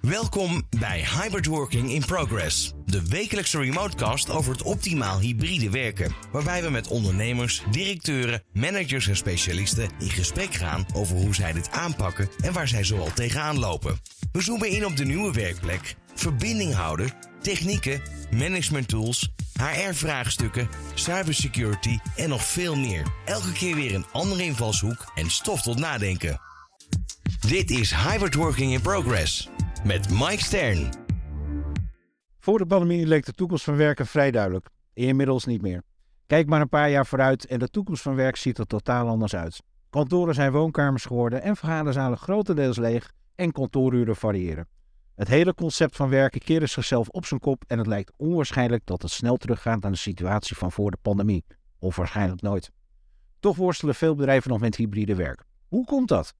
Welkom bij Hybrid Working in Progress, de wekelijkse remotecast over het optimaal hybride werken, waarbij we met ondernemers, directeuren, managers en specialisten in gesprek gaan over hoe zij dit aanpakken en waar zij zoal tegenaan lopen. We zoomen in op de nieuwe werkplek, verbinding houden, technieken, management tools, HR-vraagstukken, cybersecurity en nog veel meer. Elke keer weer een andere invalshoek en stof tot nadenken. Dit is Hybrid Working in Progress met Mike Stern. Voor de pandemie leek de toekomst van werken vrij duidelijk. Inmiddels niet meer. Kijk maar een paar jaar vooruit en de toekomst van werk ziet er totaal anders uit. Kantoren zijn woonkamers geworden en vergaderzalen grotendeels leeg en kantooruren variëren. Het hele concept van werken keerde zichzelf op zijn kop en het lijkt onwaarschijnlijk dat het snel teruggaat naar de situatie van voor de pandemie. Of waarschijnlijk nooit. Toch worstelen veel bedrijven nog met hybride werk. Hoe komt dat?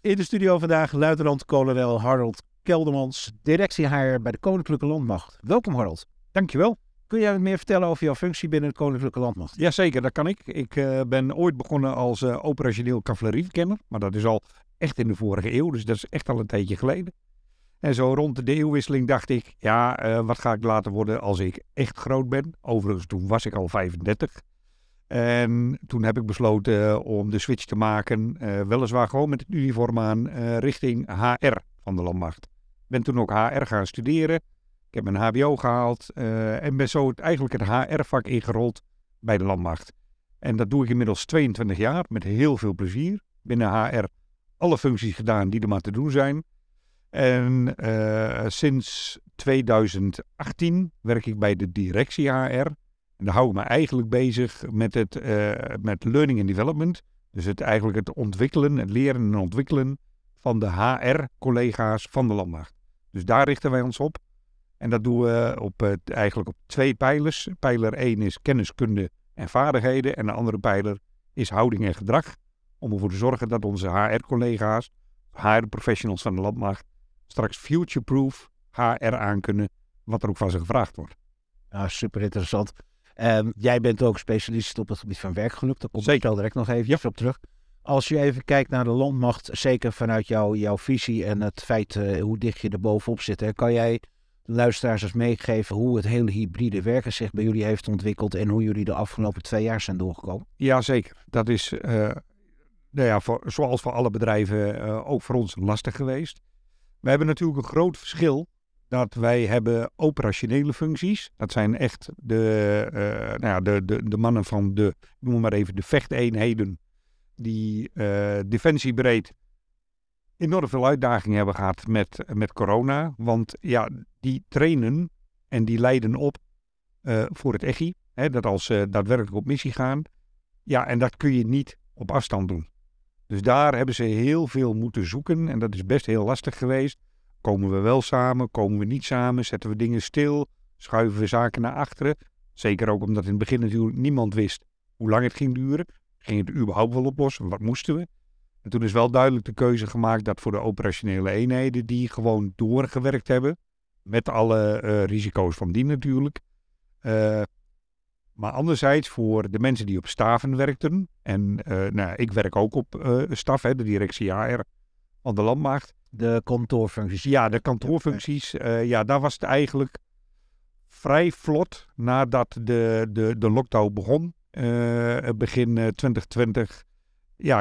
In de studio vandaag luitenant-kolonel Harold Keldermans, directie HR bij de Koninklijke Landmacht. Welkom Harold. Dankjewel. Kun jij wat meer vertellen over jouw functie binnen de Koninklijke Landmacht? Jazeker, dat kan ik. Ik ben ooit begonnen als operationeel cavaleriekenner, maar dat is al echt in de vorige eeuw, dus dat is echt al een tijdje geleden. En zo rond de eeuwwisseling dacht ik, wat ga ik later worden als ik echt groot ben? Overigens, toen was ik al 35. En toen heb ik besloten om de switch te maken, weliswaar gewoon met het uniform aan, richting HR van de Landmacht. Ik ben toen ook HR gaan studeren. Ik heb mijn HBO gehaald en ben zo eigenlijk het HR-vak ingerold bij de Landmacht. En dat doe ik inmiddels 22 jaar met heel veel plezier. Binnen HR alle functies gedaan die er maar te doen zijn. En sinds 2018 werk ik bij de directie HR. En dan hou ik me eigenlijk bezig met learning and development. Dus het ontwikkelen, het leren en ontwikkelen van de HR-collega's van de Landmacht. Dus daar richten wij ons op. En dat doen we op twee pijlers. Pijler 1 is kennis, kunde en vaardigheden. En de andere pijler is houding en gedrag. Om ervoor te zorgen dat onze HR-collega's, HR-professionals van de Landmacht, straks future-proof HR aankunnen, wat er ook van ze gevraagd wordt. Ah, super interessant. Jij bent ook specialist op het gebied van werkgeluk. Daar kom ik zo direct nog even op terug. Als je even kijkt naar de Landmacht, zeker vanuit jouw visie en het feit hoe dicht je er bovenop zit, hè, kan jij de luisteraars eens meegeven hoe het hele hybride werken zich bij jullie heeft ontwikkeld en hoe jullie de afgelopen 2 jaar zijn doorgekomen? Jazeker. Dat is zoals voor alle bedrijven ook voor ons lastig geweest. We hebben natuurlijk een groot verschil. Dat wij hebben operationele functies. Dat zijn echt de mannen van de vechteenheden. Die defensiebreed enorm veel uitdagingen hebben gehad met corona. Want ja, die trainen en die leiden op voor het EGI. Hè, dat als ze daadwerkelijk op missie gaan. Ja, en dat kun je niet op afstand doen. Dus daar hebben ze heel veel moeten zoeken. En dat is best heel lastig geweest. Komen we wel samen? Komen we niet samen? Zetten we dingen stil? Schuiven we zaken naar achteren? Zeker ook omdat in het begin natuurlijk niemand wist hoe lang het ging duren. Ging het überhaupt wel oplossen? Wat moesten we? En toen is wel duidelijk de keuze gemaakt dat voor de operationele eenheden die gewoon doorgewerkt hebben. Met alle risico's van die natuurlijk. Maar anderzijds voor de mensen die op staven werkten. En ik werk ook op staf, hè, de directie HR van de Landmacht. De kantoorfuncties. Ja, de kantoorfuncties. Daar was het eigenlijk vrij vlot nadat de lockdown begon. Begin 2020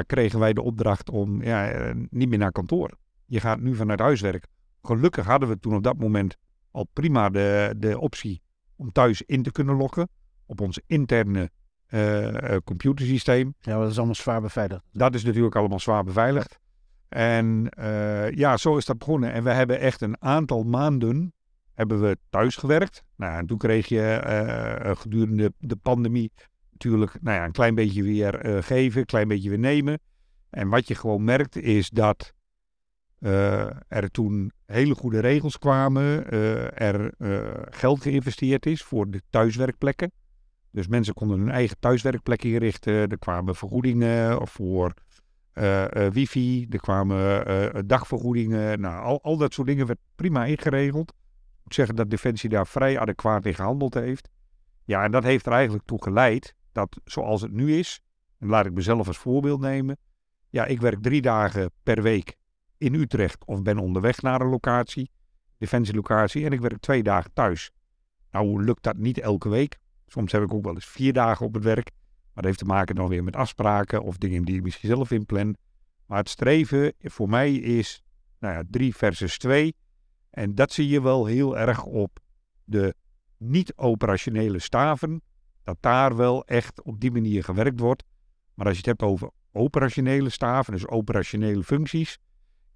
kregen wij de opdracht om niet meer naar kantoor. Je gaat nu vanuit huiswerk. Gelukkig hadden we toen op dat moment al prima de optie om thuis in te kunnen loggen. Op ons interne computersysteem. Ja, dat is allemaal zwaar beveiligd. Dat is natuurlijk allemaal zwaar beveiligd. En zo is dat begonnen. En we hebben echt een aantal maanden thuis gewerkt. Nou, en toen kreeg je gedurende de pandemie natuurlijk een klein beetje weer geven, een klein beetje weer nemen. En wat je gewoon merkt is dat er toen hele goede regels kwamen. Er geld geïnvesteerd is voor de thuiswerkplekken. Dus mensen konden hun eigen thuiswerkplek inrichten. Er kwamen vergoedingen voor wifi, er kwamen dagvergoedingen, al dat soort dingen werd prima ingeregeld. Ik moet zeggen dat Defensie daar vrij adequaat in gehandeld heeft. Ja, en dat heeft er eigenlijk toe geleid dat zoals het nu is, en laat ik mezelf als voorbeeld nemen. Ja, ik werk 3 dagen per week in Utrecht of ben onderweg naar een locatie. defensielocatie en ik werk 2 dagen thuis. Nou lukt dat niet elke week. Soms heb ik ook wel eens 4 dagen op het werk. Maar dat heeft te maken dan weer met afspraken of dingen die ik misschien zelf inplan. Maar het streven voor mij is 3 versus 2. En dat zie je wel heel erg op de niet-operationele staven. Dat daar wel echt op die manier gewerkt wordt. Maar als je het hebt over operationele staven, dus operationele functies.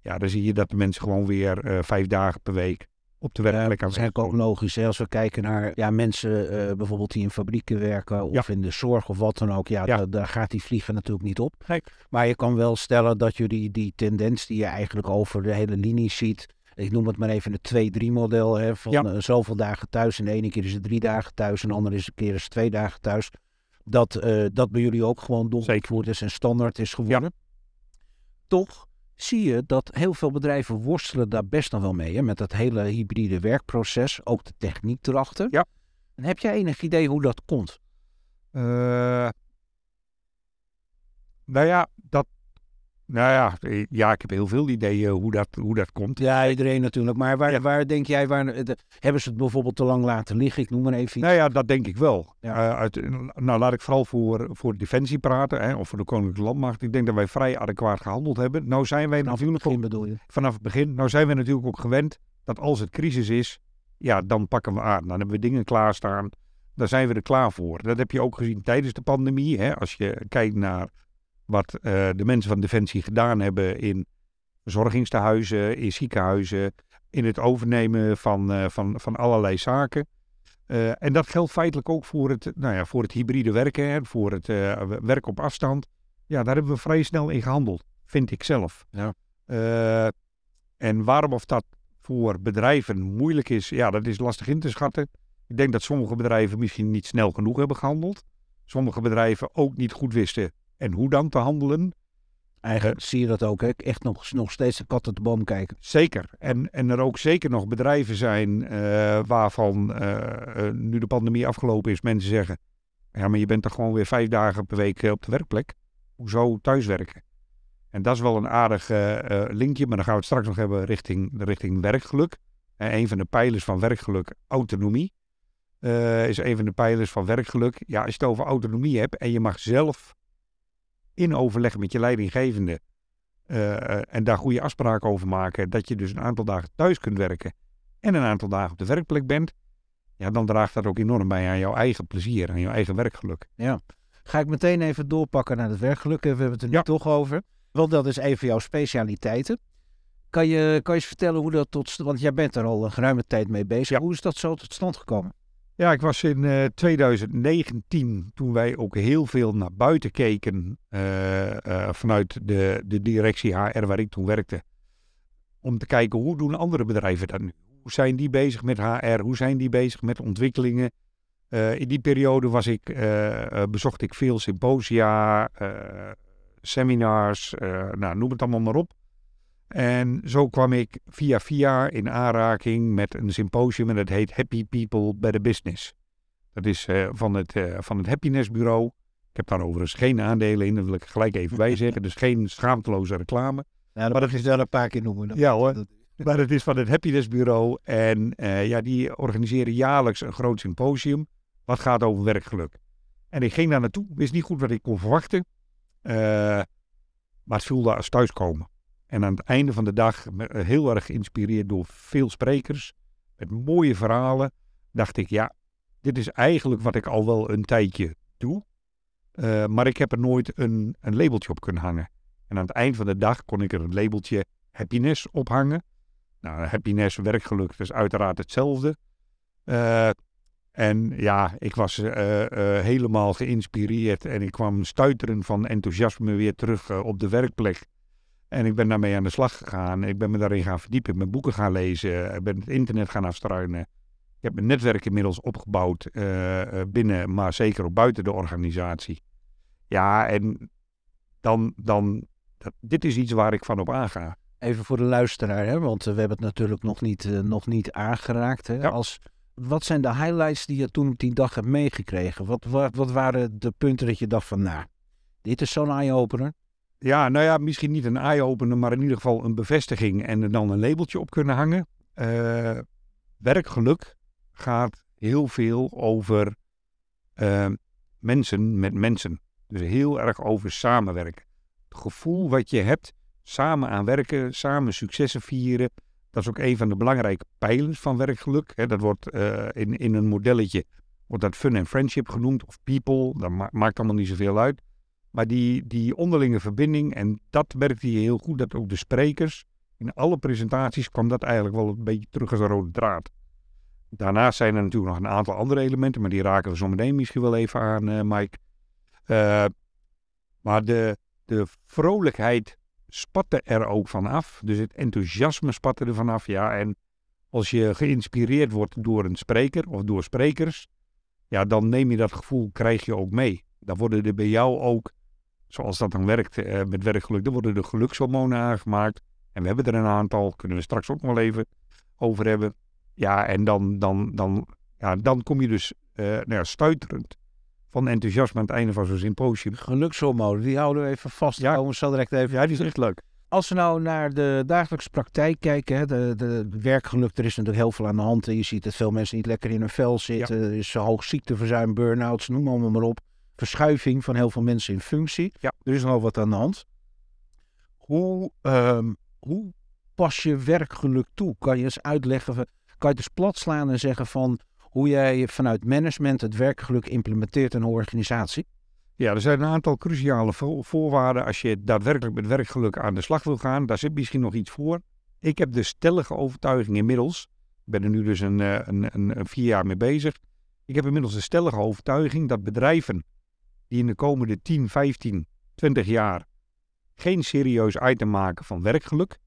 Ja, dan zie je dat de mensen gewoon weer 5 dagen per week op de werkplek aan zijn. Dat is ook logisch. Hè? Als we kijken naar mensen bijvoorbeeld die in fabrieken werken of in de zorg of wat dan ook. Ja. Daar gaat die vliegen natuurlijk niet op. Kijk. Maar je kan wel stellen dat jullie die tendens die je eigenlijk over de hele linie ziet. Ik noem het maar even het 2-3 model. Hè, van zoveel dagen thuis en de ene keer is het 3 dagen thuis en de andere keer is het 2 dagen thuis. Dat bij jullie ook gewoon doorgevoerd is en standaard is geworden. Ja. Toch zie je dat heel veel bedrijven worstelen daar best nog wel mee. Hè? Met dat hele hybride werkproces, ook de techniek erachter. Ja. En heb jij enig idee hoe dat komt? Ik heb heel veel ideeën hoe dat komt. Ja, iedereen natuurlijk. Maar waar denk jij, hebben ze het bijvoorbeeld te lang laten liggen? Ik noem maar even iets. Dat denk ik wel. Ja. Laat ik vooral voor Defensie praten, hè, of voor de Koninklijke Landmacht. Ik denk dat wij vrij adequaat gehandeld hebben. Nou zijn wij vanaf het begin. Nou zijn we natuurlijk ook gewend dat als het crisis is, dan pakken we aan. Dan hebben we dingen klaarstaan. Daar zijn we er klaar voor. Dat heb je ook gezien tijdens de pandemie. Hè, als je kijkt naar wat de mensen van Defensie gedaan hebben in verzorgingstehuizen, in ziekenhuizen, in het overnemen van allerlei zaken. En dat geldt feitelijk ook voor het hybride werken, hè, voor het werk op afstand. Ja, daar hebben we vrij snel in gehandeld, vind ik zelf. Ja. En waarom of dat voor bedrijven moeilijk is, dat is lastig in te schatten. Ik denk dat sommige bedrijven misschien niet snel genoeg hebben gehandeld. Sommige bedrijven ook niet goed wisten. En hoe dan te handelen? Eigenlijk zie je dat ook, hè? Echt nog steeds de kat uit de boom kijken. Zeker. En er ook zeker nog bedrijven zijn waarvan nu de pandemie afgelopen is, mensen zeggen, ja, maar je bent toch gewoon weer 5 dagen per week op de werkplek. Hoezo thuiswerken? En dat is wel een aardig linkje, maar dan gaan we het straks nog hebben richting werkgeluk. Een van de pijlers van werkgeluk, autonomie, is een van de pijlers van werkgeluk. Ja, als je het over autonomie hebt en je mag zelf in overleg met je leidinggevende en daar goede afspraken over maken, dat je dus een aantal dagen thuis kunt werken en een aantal dagen op de werkplek bent, dan draagt dat ook enorm bij aan jouw eigen plezier, aan jouw eigen werkgeluk. Ja, ga ik meteen even doorpakken naar het werkgeluk. We hebben het er nu toch over, want dat is een van jouw specialiteiten. Kan je eens vertellen hoe dat want jij bent er al een geruime tijd mee bezig. Ja. Hoe is dat zo tot stand gekomen? Ja, ik was in 2019, toen wij ook heel veel naar buiten keken vanuit de directie HR waar ik toen werkte. Om te kijken, hoe doen andere bedrijven dat nu? Hoe zijn die bezig met HR? Hoe zijn die bezig met ontwikkelingen? In die periode bezocht ik veel symposia, seminars, noem het allemaal maar op. En zo kwam ik via in aanraking met een symposium en dat heet Happy People by the Business. Dat is van het Happiness Bureau. Ik heb daar overigens geen aandelen in, dat wil ik gelijk even bijzeggen. Dus geen schaamteloze reclame. Ja, maar dat is wel een paar keer noemen. Ja hoor, maar het is van het Happiness Bureau en die organiseren jaarlijks een groot symposium. Wat gaat over werkgeluk? En ik ging daar naartoe, wist niet goed wat ik kon verwachten. Maar het voelde als thuiskomen. En aan het einde van de dag, heel erg geïnspireerd door veel sprekers, met mooie verhalen, dacht ik, dit is eigenlijk wat ik al wel een tijdje doe. Maar ik heb er nooit een labeltje op kunnen hangen. En aan het eind van de dag kon ik er het labeltje happiness op hangen. Nou, happiness, werkgeluk, dat is uiteraard hetzelfde. Ik was helemaal geïnspireerd en ik kwam stuiteren van enthousiasme weer terug op de werkplek. En ik ben daarmee aan de slag gegaan. Ik ben me daarin gaan verdiepen. Ik ben boeken gaan lezen. Ik ben het internet gaan afstruinen. Ik heb mijn netwerk inmiddels opgebouwd binnen, maar zeker ook buiten de organisatie. Ja, en dit is iets waar ik van op aanga. Even voor de luisteraar, hè? Want we hebben het natuurlijk nog niet aangeraakt. Hè? Ja. Wat zijn de highlights die je toen op die dag hebt meegekregen? Wat waren de punten dat je dacht van, dit is zo'n eye-opener? Ja, misschien niet een eye-opener, maar in ieder geval een bevestiging en er dan een labeltje op kunnen hangen. werkgeluk gaat heel veel over mensen met mensen. Dus heel erg over samenwerken. Het gevoel wat je hebt, samen aan werken, samen successen vieren. Dat is ook een van de belangrijke pijlers van werkgeluk. He, dat wordt in een modelletje, wordt dat fun en friendship genoemd. Of people, dat maakt allemaal niet zoveel uit. Maar die onderlinge verbinding, en dat werkte hier heel goed. Dat ook de sprekers, in alle presentaties kwam dat eigenlijk wel een beetje terug als een rode draad. Daarnaast zijn er natuurlijk nog een aantal andere elementen, maar die raken we zo meteen misschien wel even aan, Mike. Maar de vrolijkheid spatte er ook van af. Dus het enthousiasme spatte er van af. Ja, en als je geïnspireerd wordt door een spreker of door sprekers, ja, dan neem je dat gevoel, krijg je ook mee. Dan worden er bij jou ook, zoals dat dan werkt met werkgeluk, dan worden er gelukshormonen aangemaakt. En we hebben er een aantal, kunnen we straks ook nog even over hebben. Ja, en dan kom je dus stuiterend van enthousiasme aan het einde van zo'n symposium. Gelukshormonen, die houden we even vast. Ja, komen we zo direct even. Ja, die is echt leuk. Als we nou naar de dagelijkse praktijk kijken, hè, de werkgeluk, er is natuurlijk heel veel aan de hand. Je ziet dat veel mensen niet lekker in hun vel zitten. Ja. Er is hoog ziekteverzuim, burn-outs, noem allemaal maar op. Verschuiving van heel veel mensen in functie. Ja. Er is nogal wat aan de hand. Hoe pas je werkgeluk toe? Kan je eens uitleggen, kan je dus plat slaan en zeggen van hoe jij vanuit management het werkgeluk implementeert in een organisatie? Ja, er zijn een aantal cruciale voorwaarden als je daadwerkelijk met werkgeluk aan de slag wil gaan. Daar zit misschien nog iets voor. Ik heb de stellige overtuiging inmiddels, ik ben er nu dus een 4 jaar mee bezig. Ik heb inmiddels de stellige overtuiging dat bedrijven die in de komende 10, 15, 20 jaar geen serieus item maken van werkgeluk.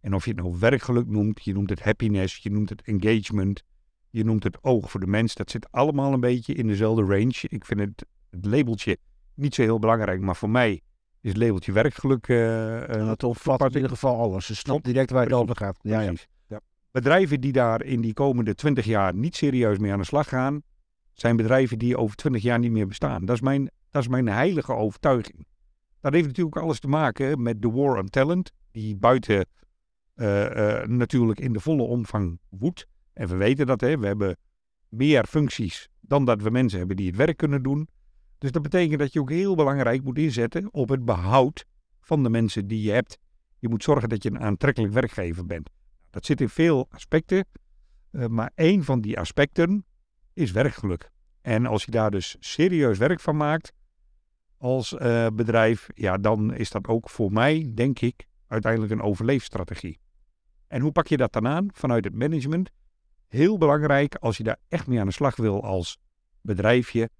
En of je het nou werkgeluk noemt, je noemt het happiness, je noemt het engagement, je noemt het oog voor de mens. Dat zit allemaal een beetje in dezelfde range. Ik vind het labeltje niet zo heel belangrijk, maar voor mij is het labeltje werkgeluk... het omvat in ieder geval alles. Je snapt direct waar het over gaat. Ja, ja. Ja. Bedrijven die daar in die komende 20 jaar niet serieus mee aan de slag gaan, zijn bedrijven die over 20 jaar niet meer bestaan. Dat is mijn heilige overtuiging. Dat heeft natuurlijk alles te maken met de war on talent, die buiten natuurlijk in de volle omvang woedt. En we weten dat, hè, we hebben meer functies dan dat we mensen hebben die het werk kunnen doen. Dus dat betekent dat je ook heel belangrijk moet inzetten op het behoud van de mensen die je hebt. Je moet zorgen dat je een aantrekkelijk werkgever bent. Dat zit in veel aspecten, maar één van die aspecten is werkgeluk. En als je daar dus serieus werk van maakt als bedrijf, ja, dan is dat ook voor mij, denk ik, uiteindelijk een overleefstrategie. En hoe pak je dat dan aan vanuit het management? Heel belangrijk als je daar echt mee aan de slag wil als bedrijfje.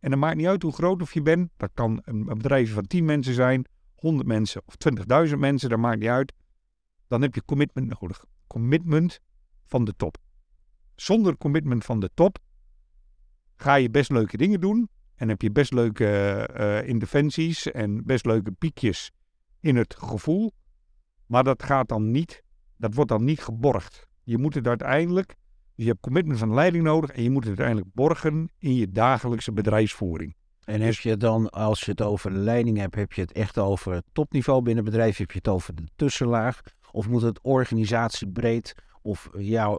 En dat maakt niet uit hoe groot of je bent. Dat kan een bedrijfje van 10 mensen zijn, 100 mensen of 20.000 mensen, dat maakt niet uit. Dan heb je commitment nodig. Commitment van de top. Zonder commitment van de top ga je best leuke dingen doen. En heb je best leuke interventies en best leuke piekjes in het gevoel. Maar dat wordt dan niet geborgd. Je moet het uiteindelijk, dus je hebt commitment van leiding nodig en je moet het uiteindelijk borgen in je dagelijkse bedrijfsvoering. En heb je dan, als je het over de leiding hebt, heb je het echt over het topniveau binnen het bedrijf? Heb je het over de tussenlaag? Of moet het organisatiebreed of ja,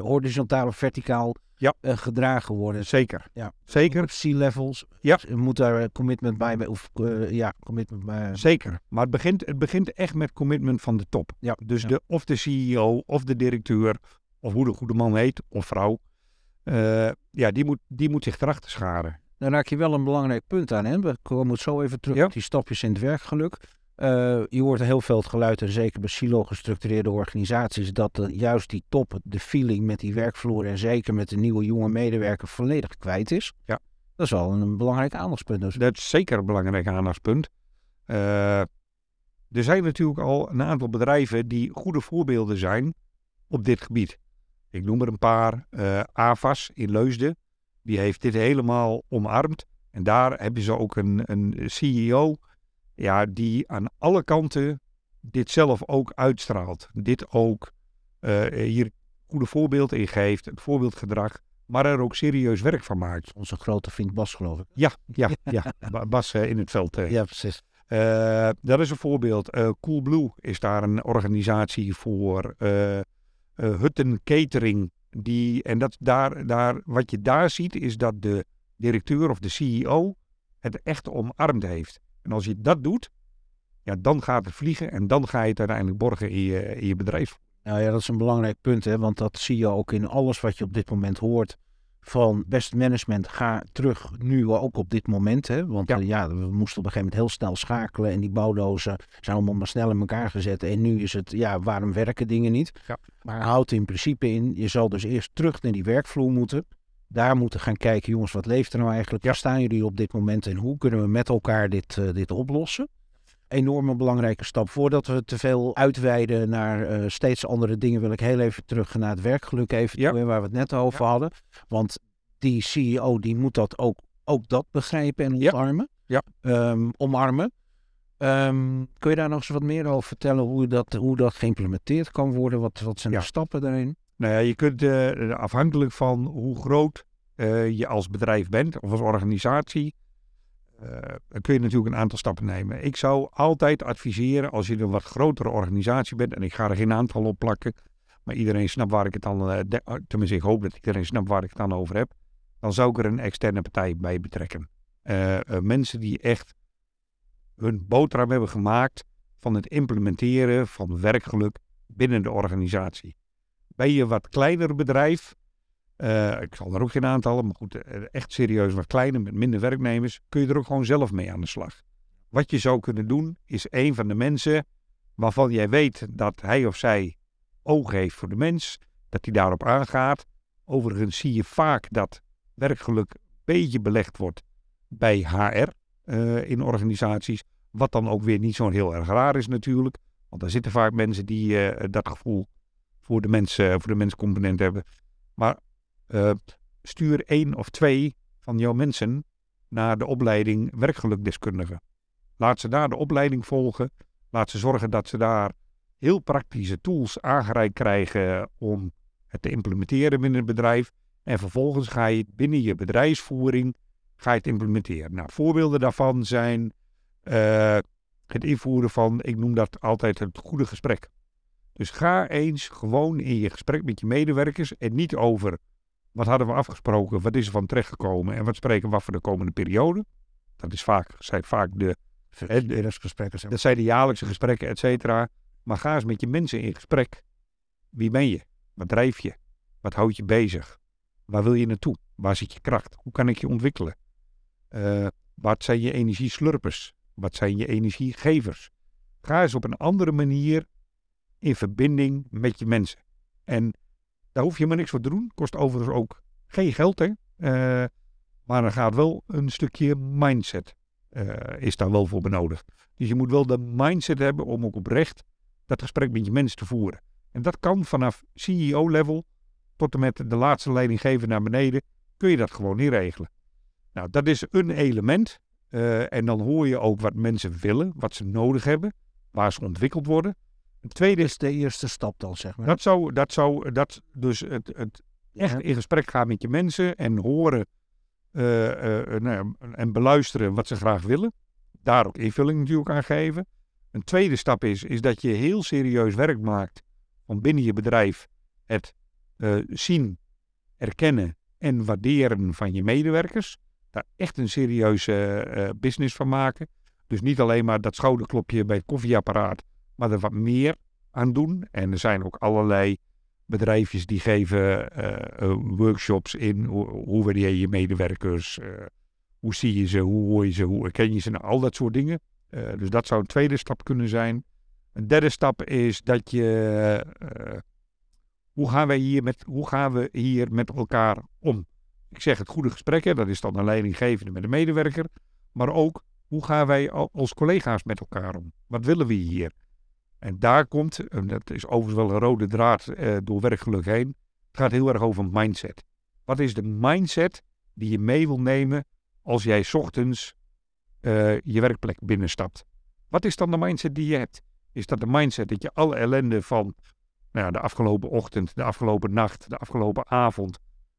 horizontaal of verticaal gedragen worden? Zeker. Ja. Zeker. C-levels. Ja. Dus moet daar commitment bij commitment bij. Zeker. Maar het begint echt met commitment van de top. Ja. Dus ja. Of de CEO of de directeur of hoe de goede man heet of vrouw. Die moet zich erachter scharen. Dan raak je wel een belangrijk punt aan. Hè? We komen zo even terug op die stapjes in het werkgeluk. Je hoort heel veel het geluid, en zeker bij silo-gestructureerde organisaties, dat juist die top, de feeling met die werkvloer en zeker met de nieuwe jonge medewerker volledig kwijt is. Ja. Dat is wel een belangrijk aandachtspunt. Dus. Dat is zeker een belangrijk aandachtspunt. Er zijn natuurlijk al een aantal bedrijven die goede voorbeelden zijn op dit gebied. Ik noem er een paar. AFAS in Leusden, die heeft dit helemaal omarmd. En daar hebben ze ook een CEO... Ja, die aan alle kanten dit zelf ook uitstraalt. Dit ook hier goede voorbeeld in geeft, het voorbeeldgedrag, maar er ook serieus werk van maakt. Onze grote vriend Bas, geloof ik. Ja. Bas in het veld. Ja, precies. Dat is een voorbeeld. Coolblue is daar een organisatie voor. Hutten Catering. Wat je daar ziet is dat de directeur of de CEO het echt omarmd heeft. En als je dat doet, ja, dan gaat het vliegen en dan ga je het uiteindelijk borgen in je bedrijf. Nou ja, dat is een belangrijk punt, hè? Want dat zie je ook in alles wat je op dit moment hoort. Van best management, ga terug nu ook op dit moment. Hè? Want we moesten op een gegeven moment heel snel schakelen. En die bouwdozen zijn allemaal maar snel in elkaar gezet. En nu is het, waarom werken dingen niet? Ja. Maar houdt in principe in, je zal dus eerst terug naar die werkvloer moeten. Daar moeten gaan kijken, jongens, wat leeft er nou eigenlijk? Waar staan jullie op dit moment? En hoe kunnen we met elkaar dit oplossen? Enorme belangrijke stap. Voordat we te veel uitweiden naar steeds andere dingen, wil ik heel even terug naar het werkgeluk toe, waar we het net over hadden. Want die CEO die moet dat ook dat begrijpen en omarmen. Ja. Omarmen. Kun je daar nog eens wat meer over vertellen hoe dat geïmplementeerd kan worden? Wat zijn de stappen daarin? Nou ja, je kunt afhankelijk van hoe groot je als bedrijf bent of als organisatie. Dan kun je natuurlijk een aantal stappen nemen. Ik zou altijd adviseren, als je een wat grotere organisatie bent, en ik ga er geen aantal op plakken, maar iedereen snapt waar ik het dan, tenminste ik hoop dat iedereen snapt waar ik het dan over heb, dan zou ik er een externe partij bij betrekken. Mensen die echt hun boterham hebben gemaakt van het implementeren van werkgeluk binnen de organisatie. Bij je wat kleiner bedrijf, ik zal er ook geen aantallen, maar goed, echt serieus wat kleiner, met minder werknemers, kun je er ook gewoon zelf mee aan de slag. Wat je zou kunnen doen, is een van de mensen waarvan jij weet dat hij of zij oog heeft voor de mens, dat hij daarop aangaat. Overigens zie je vaak dat werkgeluk een beetje belegd wordt bij HR in organisaties, wat dan ook weer niet zo heel erg raar is natuurlijk, want daar zitten vaak mensen die dat gevoel voor de menscomponent hebben. Maar stuur 1 of 2 van jouw mensen naar de opleiding werkgelukdeskundigen. Laat ze daar de opleiding volgen. Laat ze zorgen dat ze daar heel praktische tools aangereikt krijgen om het te implementeren binnen het bedrijf. En vervolgens ga je binnen je bedrijfsvoering het implementeren. Nou, voorbeelden daarvan zijn het invoeren van, ik noem dat altijd het goede gesprek. Dus ga eens gewoon in je gesprek met je medewerkers en niet over wat hadden we afgesproken, wat is er van terechtgekomen en wat spreken we af voor de komende periode. Dat zijn vaak de dat zijn de jaarlijkse gesprekken, et cetera. Maar ga eens met je mensen in gesprek. Wie ben je? Wat drijf je? Wat houdt je bezig? Waar wil je naartoe? Waar zit je kracht? Hoe kan ik je ontwikkelen? Wat zijn je energieslurpers? Wat zijn je energiegevers? Ga eens op een andere manier in verbinding met je mensen. En daar hoef je maar niks voor te doen. Kost overigens ook geen geld, hè. Maar er gaat wel een stukje mindset. Is daar wel voor benodigd. Dus je moet wel de mindset hebben om ook oprecht dat gesprek met je mensen te voeren. En dat kan vanaf CEO-level tot en met de laatste leidinggever naar beneden. Kun je dat gewoon niet regelen. Nou, dat is een element. En dan hoor je ook wat mensen willen. Wat ze nodig hebben. Waar ze ontwikkeld worden. Het tweede is de eerste stap dan, zeg maar. Dat echt in gesprek gaan met je mensen en horen en beluisteren wat ze graag willen. Daar ook invulling natuurlijk aan geven. Een tweede stap is dat je heel serieus werk maakt om binnen je bedrijf het zien, erkennen en waarderen van je medewerkers. Daar echt een serieuze business van maken. Dus niet alleen maar dat schouderklopje bij het koffieapparaat, maar er wat meer aan doen. En er zijn ook allerlei bedrijfjes die geven workshops in. Hoe waardeer je medewerkers? Hoe zie je ze? Hoe hoor je ze? Hoe herken je ze? Nou, al dat soort dingen. Dus dat zou een tweede stap kunnen zijn. Een derde stap is dat je... hoe gaan we hier met elkaar om? Ik zeg het goede gesprek, hè, dat is dan een leidinggevende met een medewerker. Maar ook, hoe gaan wij als collega's met elkaar om? Wat willen we hier? En daar komt, en dat is overigens wel een rode draad door werkgeluk heen, het gaat heel erg over mindset. Wat is de mindset die je mee wil nemen als jij ochtends je werkplek binnenstapt? Wat is dan de mindset die je hebt? Is dat de mindset dat je alle ellende van de afgelopen ochtend, de afgelopen nacht, de afgelopen avond,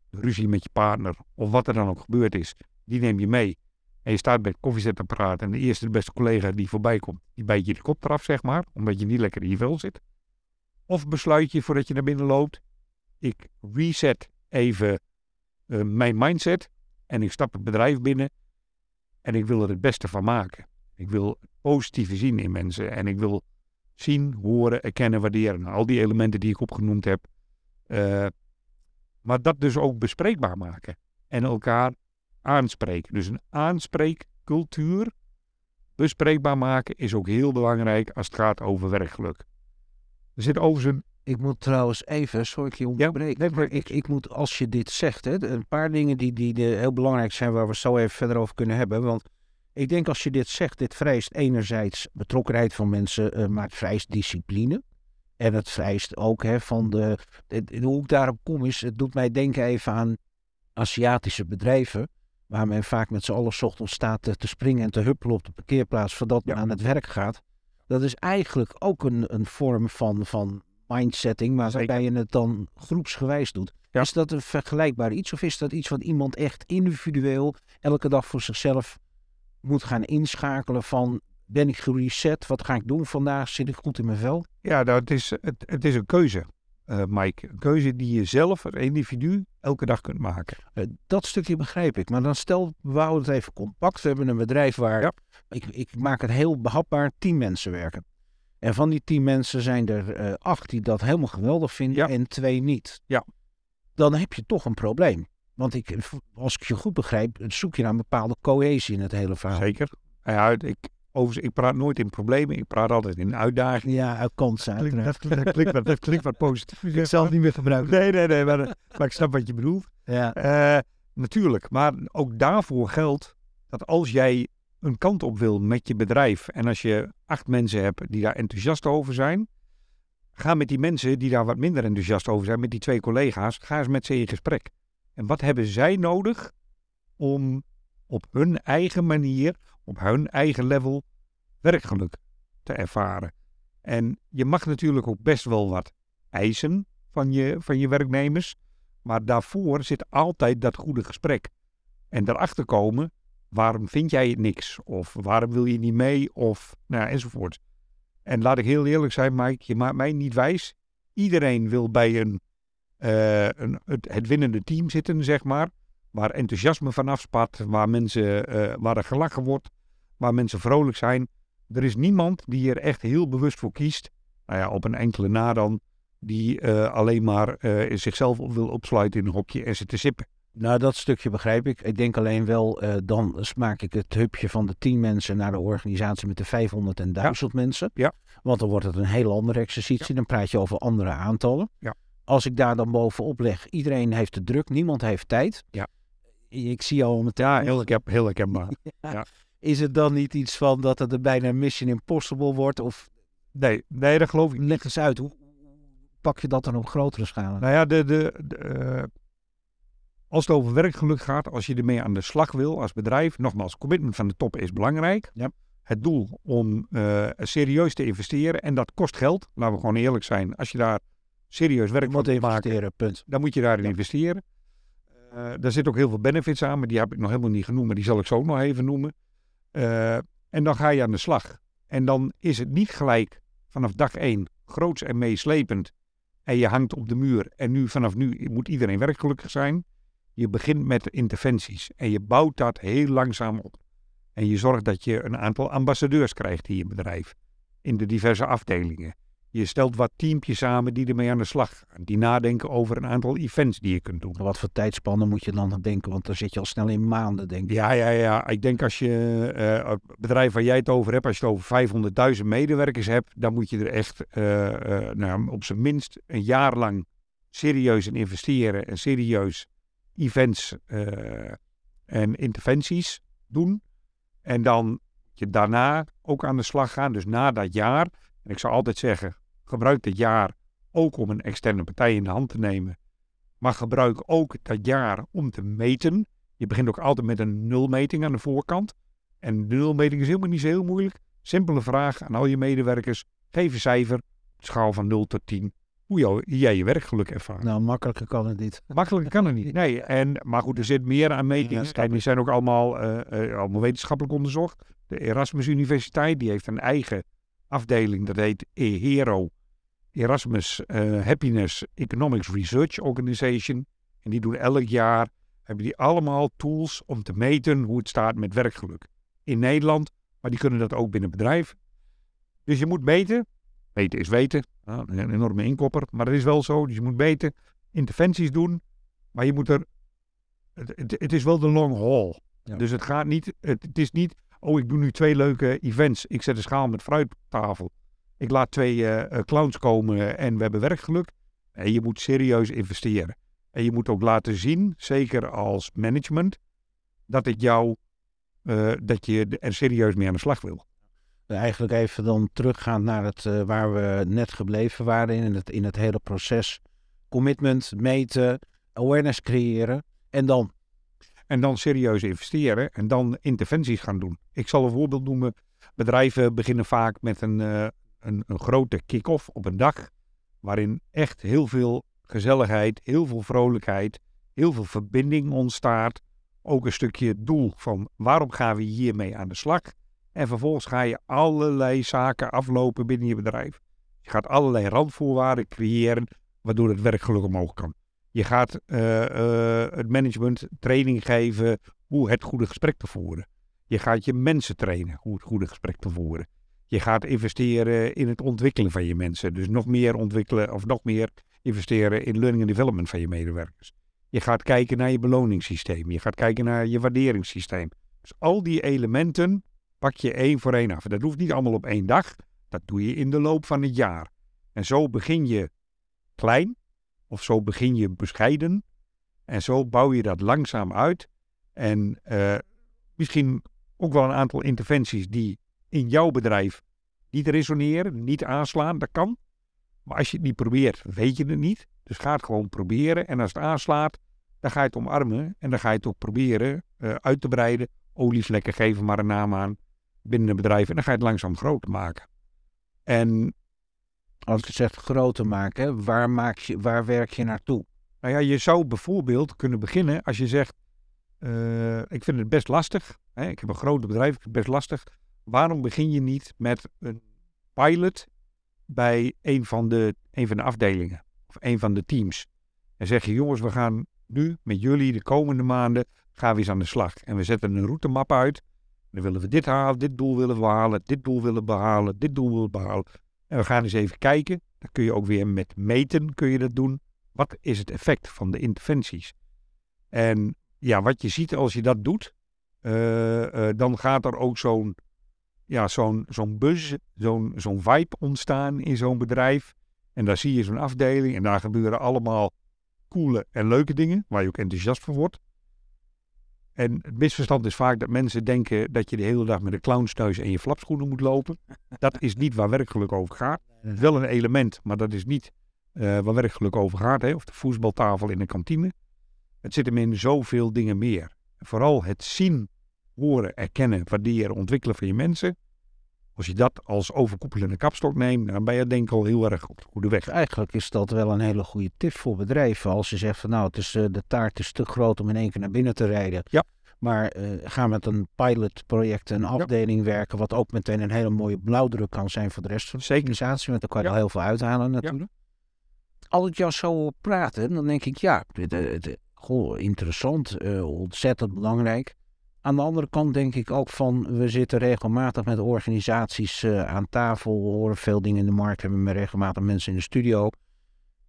de ruzie met je partner of wat er dan ook gebeurd is, die neem je mee? En je staat bij het koffiezetapparaat en de eerste de beste collega die voorbij komt, die bijt je de kop eraf, zeg maar, omdat je niet lekker in je vel zit. Of besluit je voordat je naar binnen loopt, ik reset even mijn mindset en ik stap het bedrijf binnen en ik wil er het beste van maken. Ik wil het positieve zien in mensen en ik wil zien, horen, erkennen, waarderen. Nou, al die elementen die ik opgenoemd heb. Maar dat dus ook bespreekbaar maken en elkaar aanspreken. Dus een aanspreekcultuur bespreekbaar maken is ook heel belangrijk als het gaat over werkgeluk. Er zit overigens Ik moet trouwens even, sorry ik je onderbreek. Ja, ik moet, als je dit zegt, hè, een paar dingen die heel belangrijk zijn waar we zo even verder over kunnen hebben. Want ik denk als je dit zegt, dit vereist enerzijds betrokkenheid van mensen, maar het vereist discipline. En het vereist ook van hoe ik daarop kom is, het doet mij denken even aan Aziatische bedrijven. Waar men vaak met z'n allen 's ochtends staat te springen en te huppelen op de parkeerplaats voordat men aan het werk gaat. Dat is eigenlijk ook een vorm van mindsetting, maar waarbij je het dan groepsgewijs doet. Ja. Is dat een vergelijkbaar iets of is dat iets wat iemand echt individueel elke dag voor zichzelf moet gaan inschakelen van ben ik gereset, wat ga ik doen vandaag, zit ik goed in mijn vel? Ja, nou, het is een keuze, Mike. Een keuze die je zelf als individu elke dag kunt maken. Dat stukje begrijp ik, maar dan stel, we houden het even compact. We hebben een bedrijf waar, ik maak het heel behapbaar, 10 mensen werken. En van die 10 mensen zijn er 8 die dat helemaal geweldig vinden en 2 niet. Ja. Dan heb je toch een probleem. Want als ik je goed begrijp, zoek je naar een bepaalde cohesie in het hele verhaal. Zeker. Ja, ik praat nooit in problemen, ik praat altijd in uitdagingen. Ja, uit kansen. Dat klinkt wat positief. Ik zal het niet meer gebruiken. Nee, maar ik snap wat je bedoelt. Ja. Natuurlijk, maar ook daarvoor geldt dat als jij een kant op wil met je bedrijf en als je 8 mensen hebt die daar enthousiast over zijn, ga met die mensen die daar wat minder enthousiast over zijn, met die 2 collega's, ga eens met ze in gesprek. En wat hebben zij nodig om op hun eigen manier, op hun eigen level, werkgeluk te ervaren? En je mag natuurlijk ook best wel wat eisen van je werknemers, maar daarvoor zit altijd dat goede gesprek. En daarachter komen, waarom vind jij het niks? Of waarom wil je niet mee? Of, enzovoort. En laat ik heel eerlijk zijn, Mike, je maakt mij niet wijs. Iedereen wil bij het winnende team zitten, zeg maar. Waar enthousiasme van afspat, waar er gelachen wordt, waar mensen vrolijk zijn. Er is niemand die er echt heel bewust voor kiest. Op een enkele na dan, die alleen maar zichzelf wil opsluiten in een hokje en ze te sippen. Nou, dat stukje begrijp ik. Ik denk alleen wel, dan maak ik het hupje van de 10 mensen naar de organisatie met de 500 en 1000 mensen. Ja. Want dan wordt het een heel andere exercitie. Ja. Dan praat je over andere aantallen. Ja. Als ik daar dan bovenop leg, iedereen heeft de druk, niemand heeft tijd. Ja. Ik zie al meteen. Ja, heel herkenbaar. Ja. Is het dan niet iets van dat het er bijna Mission Impossible wordt? Of... Nee, dat geloof ik niet. Leg eens uit, hoe pak je dat dan op grotere schalen? Nou ja, als het over werkgeluk gaat, als je ermee aan de slag wil als bedrijf, nogmaals, commitment van de top is belangrijk. Ja. Het doel om serieus te investeren, en dat kost geld, laten we gewoon eerlijk zijn. Als je daar serieus werk van moet maken, dan moet je daarin investeren. Daar zit ook heel veel benefits aan, maar die heb ik nog helemaal niet genoemd, maar die zal ik zo nog even noemen. En dan ga je aan de slag. En dan is het niet gelijk vanaf dag 1 groots en meeslepend en je hangt op de muur en vanaf nu moet iedereen werkgelukkig zijn. Je begint met interventies en je bouwt dat heel langzaam op. En je zorgt dat je een aantal ambassadeurs krijgt in je bedrijf, in de diverse afdelingen. Je stelt wat teampjes samen die ermee aan de slag gaan, die nadenken over een aantal events die je kunt doen. Wat voor tijdspannen moet je dan aan denken? Want dan zit je al snel in maanden, denk ik. Ja. Ik denk als je het bedrijf waar jij het over hebt, als je het over 500.000 medewerkers hebt, dan moet je er echt op zijn minst een jaar lang serieus in investeren en serieus events en interventies doen. En dan je daarna ook aan de slag gaan. Dus na dat jaar. En ik zou altijd zeggen, gebruik dat jaar ook om een externe partij in de hand te nemen. Maar gebruik ook dat jaar om te meten. Je begint ook altijd met een nulmeting aan de voorkant. En de nulmeting is helemaal niet zo heel moeilijk. Simpele vraag aan al je medewerkers. Geef een cijfer op de schaal van 0 tot 10. Hoe jij je werkgeluk ervaart. Nou, makkelijker kan het niet. Nee. Maar goed, er zit meer aan metingen. Kijk, die zijn ook allemaal wetenschappelijk onderzocht. De Erasmus Universiteit, die heeft een eigen afdeling, dat heet E-Hero. Erasmus Happiness Economics Research Organization. En die doen elk jaar, hebben die allemaal tools om te meten hoe het staat met werkgeluk. In Nederland, maar die kunnen dat ook binnen bedrijven. Dus je moet meten. Meten is weten. Nou, een enorme inkopper, maar dat is wel zo. Dus je moet meten, interventies doen, maar je moet er... Het is wel de long haul. Ja. Dus het gaat niet... Het is niet, oh, ik doe nu 2 leuke events. Ik zet een schaal met fruit op tafel. Ik laat 2 clowns komen en we hebben werkgeluk. En je moet serieus investeren. En je moet ook laten zien, zeker als management, dat het jou... dat je er serieus mee aan de slag wil. Eigenlijk even dan teruggaand naar het waar we net gebleven waren in het hele proces. Commitment, meten, awareness creëren en dan? En dan serieus investeren en dan interventies gaan doen. Ik zal een voorbeeld noemen. Bedrijven beginnen vaak met een grote kick-off op een dag, waarin echt heel veel gezelligheid, heel veel vrolijkheid, heel veel verbinding ontstaat. Ook een stukje doel van waarom gaan we hiermee aan de slag? En vervolgens ga je allerlei zaken aflopen binnen je bedrijf. Je gaat allerlei randvoorwaarden creëren waardoor het werkgeluk omhoog kan. Je gaat het management training geven hoe het goede gesprek te voeren. Je gaat je mensen trainen hoe het goede gesprek te voeren. Je gaat investeren in het ontwikkelen van je mensen. Dus nog meer ontwikkelen of nog meer investeren in learning and development van je medewerkers. Je gaat kijken naar je beloningssysteem. Je gaat kijken naar je waarderingssysteem. Dus al die elementen pak je 1 voor 1 af. Dat hoeft niet allemaal op 1 dag. Dat doe je in de loop van het jaar. En zo begin je klein. Of zo begin je bescheiden. En zo bouw je dat langzaam uit. En misschien ook wel een aantal interventies die in jouw bedrijf niet resoneren. Niet aanslaan. Dat kan. Maar als je het niet probeert, weet je het niet. Dus ga het gewoon proberen. En als het aanslaat, dan ga je het omarmen. En dan ga je het ook proberen uit te breiden. Olievlekken geven maar een naam aan binnen een bedrijf. En dan ga je het langzaam groot maken. En als je zegt groter maken, waar werk je naartoe? Nou ja, je zou bijvoorbeeld kunnen beginnen als je zegt... ik vind het best lastig. Hè? Ik heb een groot bedrijf, ik vind het best lastig. Waarom begin je niet met een pilot bij een van de afdelingen? Of een van de teams. En zeg je, jongens, we gaan nu met jullie de komende maanden gaan we eens aan de slag. En we zetten een routemap uit. Dan willen we dit halen, dit doel willen we halen, dit doel willen we behalen, dit doel willen we behalen. En we gaan eens even kijken. Dan kun je ook weer met meten kun je dat doen. Wat is het effect van de interventies? En ja, wat je ziet als je dat doet, dan gaat er ook zo'n buzz, zo'n vibe ontstaan in zo'n bedrijf. En daar zie je zo'n afdeling en daar gebeuren allemaal coole en leuke dingen, waar je ook enthousiast van wordt. En het misverstand is vaak dat mensen denken dat je de hele dag met een clownsneus en je flapschoenen moet lopen. Dat is niet waar werkgeluk over gaat. Wel een element, maar dat is niet waar werkgeluk over gaat. Hè? Of de voetbaltafel in de kantine. Het zit hem in zoveel dingen meer. Vooral het zien, horen, erkennen, waarderen, ontwikkelen van je mensen. Als je dat als overkoepelende kapstok neemt, dan ben je denk ik al heel erg op de goede weg. Eigenlijk is dat wel een hele goede tip voor bedrijven. Als je zegt van nou, de taart is te groot om in één keer naar binnen te rijden. Ja. Maar ga met een pilotproject, een afdeling werken, wat ook meteen een hele mooie blauwdruk kan zijn voor de rest van de organisatie. Want daar kan je al heel veel uithalen natuurlijk. Ja. Als ik jou zo hoor praten, dan denk ik ja, goh, interessant, ontzettend belangrijk. Aan de andere kant denk ik ook van, we zitten regelmatig met organisaties aan tafel, we horen veel dingen in de markt, hebben we regelmatig mensen in de studio.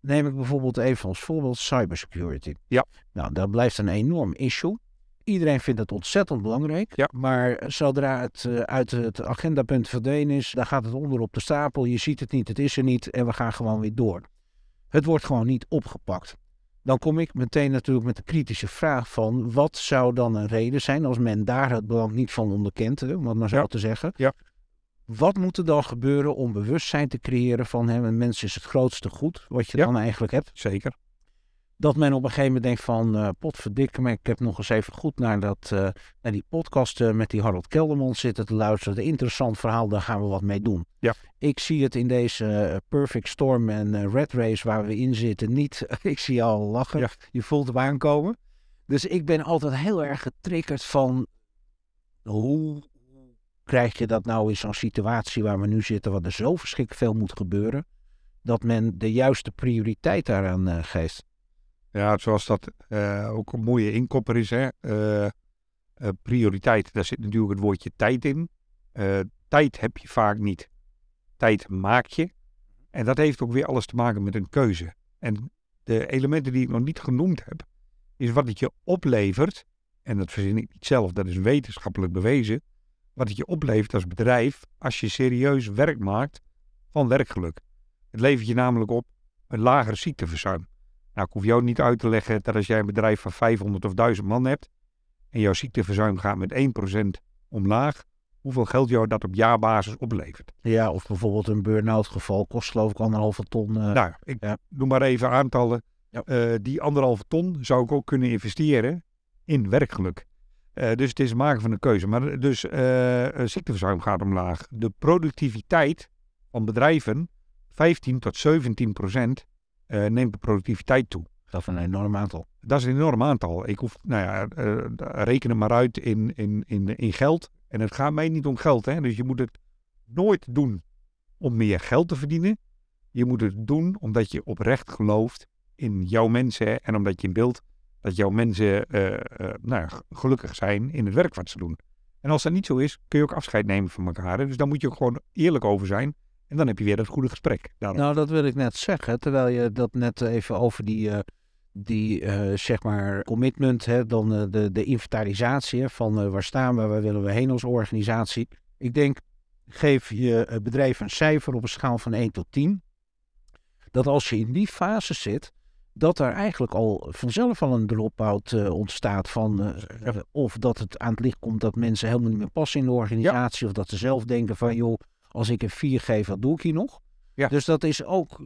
Neem ik bijvoorbeeld even als voorbeeld cybersecurity. Ja. Nou, dat blijft een enorm issue. Iedereen vindt het ontzettend belangrijk, ja. Maar zodra het uit het agendapunt verdwenen is, dan gaat het onderop de stapel, je ziet het niet, het is er niet en we gaan gewoon weer door. Het wordt gewoon niet opgepakt. Dan kom ik meteen natuurlijk met de kritische vraag van wat zou dan een reden zijn als men daar het belang niet van onderkent, om het maar zo te zeggen. Ja. Wat moet er dan gebeuren om bewustzijn te creëren van een mens is het grootste goed wat je dan eigenlijk hebt? Zeker. Dat men op een gegeven moment denkt van potverdikke, maar ik heb nog eens even goed naar die podcast met die Harold Keldermans zitten te luisteren. Een interessant verhaal, daar gaan we wat mee doen. Ja. Ik zie het in deze perfect storm en red race waar we in zitten niet. Ik zie je al lachen, je voelt hem aankomen. Dus ik ben altijd heel erg getriggerd van hoe krijg je dat nou in zo'n situatie waar we nu zitten, waar er zo verschrikkelijk veel moet gebeuren. dat men de juiste prioriteit daaraan geeft. Ja, zoals dat ook een mooie inkopper is, hè? Prioriteit, daar zit natuurlijk het woordje tijd in. Tijd heb je vaak niet. Tijd maak je. En dat heeft ook weer alles te maken met een keuze. En de elementen die ik nog niet genoemd heb, is wat het je oplevert. En dat verzin ik niet zelf, dat is wetenschappelijk bewezen. Wat het je oplevert als bedrijf als je serieus werk maakt van werkgeluk. Het levert je namelijk op een lager ziekteverzuim. Nou, ik hoef jou niet uit te leggen dat als jij een bedrijf van 500 of 1000 man hebt en jouw ziekteverzuim gaat met 1% omlaag, hoeveel geld jou dat op jaarbasis oplevert. Ja, of bijvoorbeeld een burn-out geval kost geloof ik 1,5 ton. Nou, ik noem maar even aantallen. Ja. Die 1,5 ton zou ik ook kunnen investeren in werkgeluk. Dus het is het maken van een keuze. Maar dus ziekteverzuim gaat omlaag. De productiviteit van bedrijven, 15% tot 17%, neemt de productiviteit toe. Dat is een enorm aantal. Ik hoef, reken het maar uit in geld. En het gaat mij niet om geld, hè? Dus je moet het nooit doen om meer geld te verdienen. Je moet het doen omdat je oprecht gelooft in jouw mensen en omdat je in beeld dat jouw mensen gelukkig zijn in het werk wat ze doen. En als dat niet zo is, kun je ook afscheid nemen van elkaar. Hè? Dus daar moet je ook gewoon eerlijk over zijn. En dan heb je weer dat goede gesprek. Daarom. Nou, dat wil ik net zeggen. Terwijl je dat net even over die commitment, hè, dan de inventarisatie van waar staan we, waar willen we heen als organisatie. Ik denk, geef je bedrijf een cijfer op een schaal van 1 tot 10. Dat als je in die fase zit, dat er eigenlijk al vanzelf al een drop-out ontstaat van of dat het aan het licht komt dat mensen helemaal niet meer passen in de organisatie. Ja. Of dat ze zelf denken van, joh, als ik een 4 geef, wat doe ik hier nog? Ja. Dus dat is ook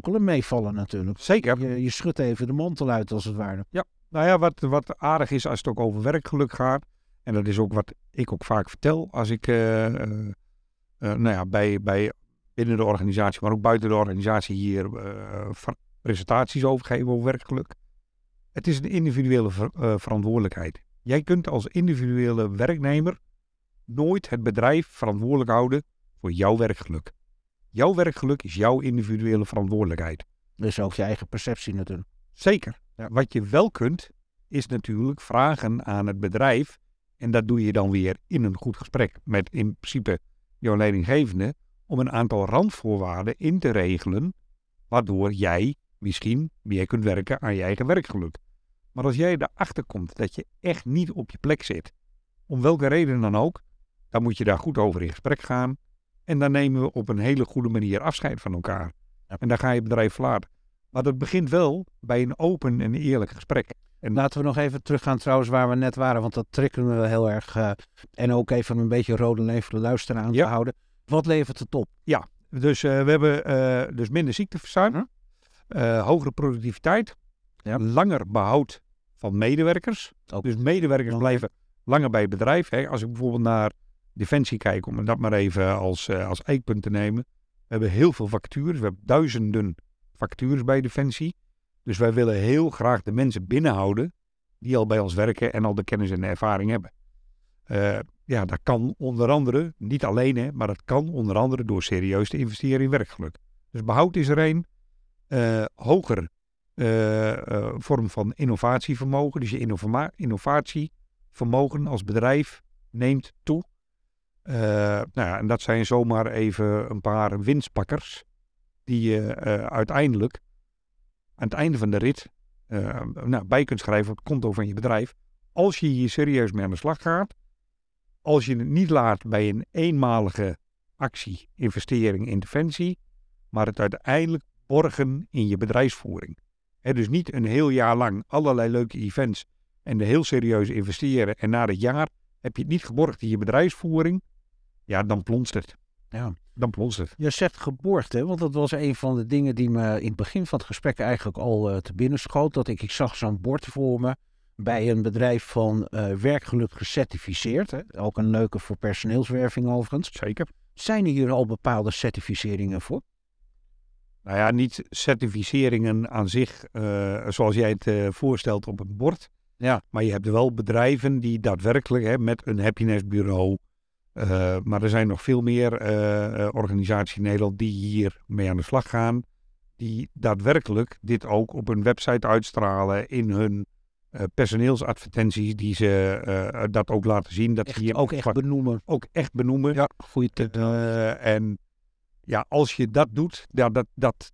al een meevallen natuurlijk. Zeker. Je schudt even de mantel uit als het ware. Ja, nou ja, wat aardig is als het ook over werkgeluk gaat. En dat is ook wat ik ook vaak vertel als ik binnen de organisatie, maar ook buiten de organisatie hier presentaties overgeef over werkgeluk. Het is een individuele verantwoordelijkheid. Jij kunt als individuele werknemer nooit het bedrijf verantwoordelijk houden voor jouw werkgeluk. Jouw werkgeluk is jouw individuele verantwoordelijkheid. Dus ook je eigen perceptie natuurlijk. Zeker. Ja. Wat je wel kunt, is natuurlijk vragen aan het bedrijf. En dat doe je dan weer in een goed gesprek met in principe jouw leidinggevende. Om een aantal randvoorwaarden in te regelen. Waardoor jij misschien meer kunt werken aan je eigen werkgeluk. Maar als jij erachter komt dat je echt niet op je plek zit. Om welke reden dan ook. Dan moet je daar goed over in gesprek gaan. En dan nemen we op een hele goede manier afscheid van elkaar. Ja. En dan ga je het bedrijf verlaten. Maar dat begint wel bij een open en eerlijk gesprek. En laten we nog even teruggaan trouwens waar we net waren. Want dat triggeren we heel erg. En ook even een beetje rode lijn voor de luisteraar aan te houden. Wat levert het op? Ja, dus we hebben dus minder ziekteverzuim. Hogere productiviteit. Ja. Langer behoud van medewerkers. Ook. Dus medewerkers blijven langer bij het bedrijf. Hè. Als ik bijvoorbeeld naar Defensie kijken, om dat maar even als eikpunt te nemen. We hebben heel veel vacatures. We hebben duizenden vacatures bij Defensie. Dus wij willen heel graag de mensen binnenhouden die al bij ons werken en al de kennis en de ervaring hebben. Dat kan onder andere, niet alleen, hè, maar dat kan onder andere door serieus te investeren in werkgeluk. Dus behoud is er een. Hoger vorm van innovatievermogen. Dus je innovatievermogen als bedrijf neemt toe. En dat zijn zomaar even een paar winstpakkers die je uiteindelijk aan het einde van de rit bij kunt schrijven op het konto van je bedrijf. Als je hier serieus mee aan de slag gaat, als je het niet laat bij een eenmalige actie, investering in Defensie, maar het uiteindelijk borgen in je bedrijfsvoering. He, dus niet een heel jaar lang allerlei leuke events en er heel serieus investeren en na dat jaar heb je het niet geborgd in je bedrijfsvoering. Ja, dan plonst het. Ja. Dan plonst het. Je zegt geborgd, hè? Want dat was een van de dingen die me in het begin van het gesprek eigenlijk al te binnen schoot. Dat ik zag zo'n bord voor me bij een bedrijf van werkgeluk gecertificeerd. Hè? Ook een leuke voor personeelswerving overigens. Zeker. Zijn er hier al bepaalde certificeringen voor? Nou ja, niet certificeringen aan zich zoals jij het voorstelt op het bord. Ja. Maar je hebt wel bedrijven die daadwerkelijk met een Happiness Bureau... Maar er zijn nog veel meer organisaties in Nederland die hiermee aan de slag gaan. Die daadwerkelijk dit ook op hun website uitstralen, in hun personeelsadvertenties, die ze dat ook laten zien. Dat echt, ze hier ook echt benoemen. Ook echt benoemen. Ja, goeie tip. En ja, als je dat doet, ja,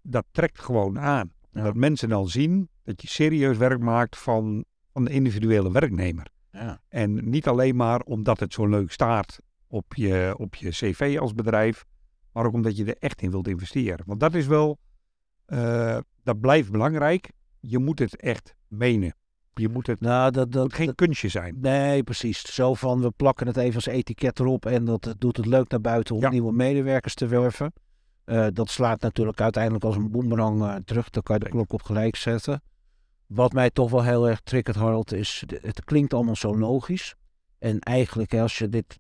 dat trekt gewoon aan. Ja. Dat mensen dan zien dat je serieus werk maakt van de individuele werknemer. Ja. En niet alleen maar omdat het zo leuk staat op je cv als bedrijf, maar ook omdat je er echt in wilt investeren. Want dat is wel, dat blijft belangrijk. Je moet het echt menen. Je moet het, moet geen kunstje zijn. Nee, precies. Zo van, we plakken het even als etiket erop en dat doet het leuk naar buiten om nieuwe medewerkers te werven. Dat slaat natuurlijk uiteindelijk als een boemerang terug. Dan kan je de klok op gelijk zetten. Wat mij toch wel heel erg triggert, Harold, is het klinkt allemaal zo logisch. En eigenlijk, als je dit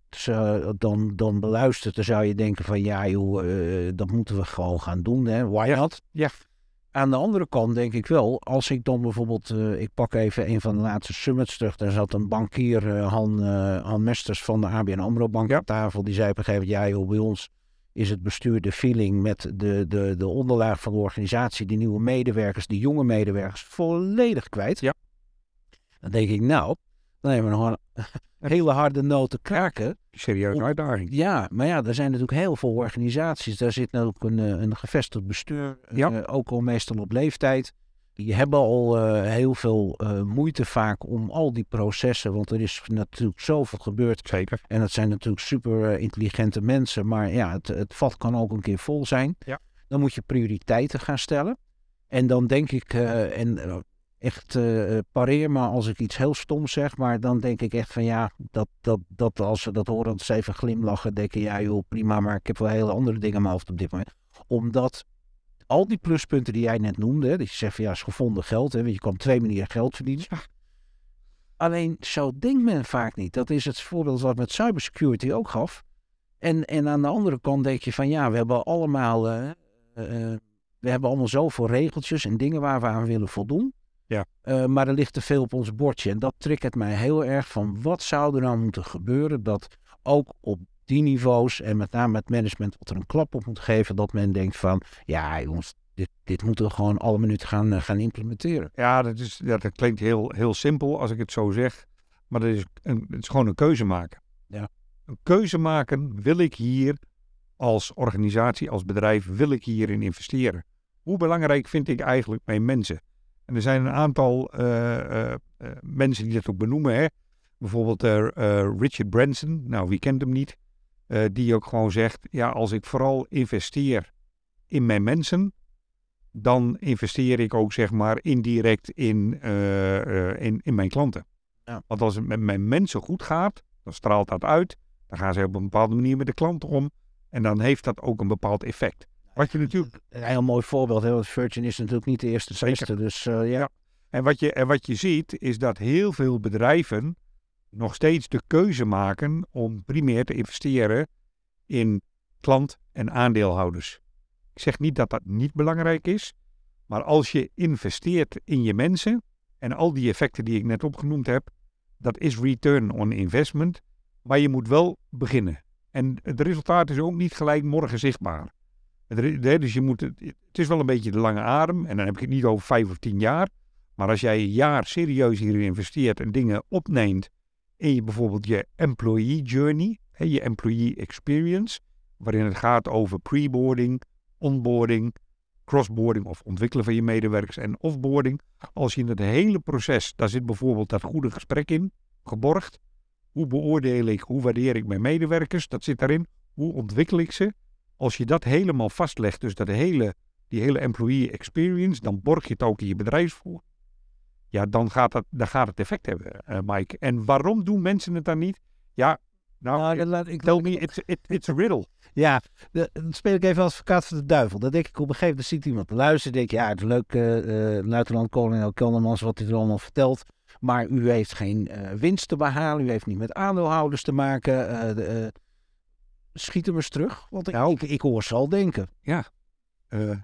dan beluistert, dan zou je denken van ja joh, dat moeten we gewoon gaan doen. Hè? Why not? Ja. Aan de andere kant denk ik wel, als ik dan bijvoorbeeld, ik pak even een van de laatste summits terug. Daar zat een bankier, Han Mesters van de ABN Amro Bank aan tafel. Die zei op een gegeven moment, ja joh, bij ons is het bestuur de feeling met de onderlaag van de organisatie, die nieuwe medewerkers, die jonge medewerkers, volledig kwijt. Ja. Dan denk ik, nou, dan hebben we nog een hele harde noot te kraken. Serieuze uitdaging. Ja, maar ja, er zijn natuurlijk heel veel organisaties. Daar zit natuurlijk een gevestigd bestuur, ook al meestal op leeftijd. Die hebben al heel veel moeite vaak om al die processen, want er is natuurlijk zoveel gebeurd. Zeker. En dat zijn natuurlijk super intelligente mensen, maar ja, het vat kan ook een keer vol zijn. Ja. Dan moet je prioriteiten gaan stellen. En dan denk ik, pareer maar als ik iets heel stom zeg, maar dan denk ik echt van ja, dat als ze dat horen, dat ze even glimlachen, denken ja joh, prima, maar ik heb wel hele andere dingen aan mijn hoofd op dit moment. Omdat al die pluspunten die jij net noemde, dat je zegt van ja, is gevonden geld, hè, want je kan op twee manieren geld verdienen. Ja. Alleen zo denkt men vaak niet. Dat is het voorbeeld wat met cybersecurity ook gaf. En aan de andere kant denk je van ja, we hebben allemaal zoveel regeltjes en dingen waar we aan willen voldoen. Ja. Maar er ligt te veel op ons bordje. En dat triggert mij heel erg van wat zou er nou moeten gebeuren dat ook op die niveaus en met name het management wat er een klap op moet geven, dat men denkt van ja jongens, dit moeten we gewoon alle minuut gaan implementeren. Ja, dat klinkt heel, heel simpel als ik het zo zeg, maar het is gewoon een keuze maken. Ja. Een keuze maken, wil ik hier als organisatie, als bedrijf, wil ik hierin investeren? Hoe belangrijk vind ik eigenlijk mijn mensen? En er zijn een aantal mensen die dat ook benoemen. Hè? Bijvoorbeeld Richard Branson, nou wie kent hem niet, die ook gewoon zegt, ja als ik vooral investeer in mijn mensen, dan investeer ik ook zeg maar indirect in mijn klanten. Ja. Want als het met mijn mensen goed gaat, dan straalt dat uit, dan gaan ze op een bepaalde manier met de klanten om en dan heeft dat ook een bepaald effect. Wat je natuurlijk... Een heel mooi voorbeeld, hè? Want Virgin is natuurlijk niet de eerste beste. Dus, ja. En wat je ziet is dat heel veel bedrijven nog steeds de keuze maken om primair te investeren in klant- en aandeelhouders. Ik zeg niet dat dat niet belangrijk is, maar als je investeert in je mensen en al die effecten die ik net opgenoemd heb, dat is return on investment, maar je moet wel beginnen. En het resultaat is ook niet gelijk morgen zichtbaar. Dus het is wel een beetje de lange adem. En dan heb ik het niet over 5 of 10 jaar. Maar als jij een jaar serieus hierin investeert en dingen opneemt in je, bijvoorbeeld je employee journey, en je employee experience, waarin het gaat over preboarding, onboarding, crossboarding of ontwikkelen van je medewerkers en offboarding. Als je in het hele proces, daar zit bijvoorbeeld dat goede gesprek in, geborgd. Hoe beoordeel ik, hoe waardeer ik mijn medewerkers? Dat zit daarin. Hoe ontwikkel ik ze? Als je dat helemaal vastlegt, dus die hele employee experience, dan borg je het ook in je bedrijfsvoering. Ja, dan gaat het effect hebben, Mike. En waarom doen mensen het dan niet? Ja, it's a riddle. Ja, dan speel ik even als advocaat van de duivel. Dan denk ik op een gegeven moment, ziet iemand luisteren, denk ik, ja, het is leuk, luitenant-kolonel Keldermans, wat hij er allemaal vertelt. Maar u heeft geen winst te behalen, u heeft niet met aandeelhouders te maken, schiet hem eens terug, want ik hoor ze al denken. Ja,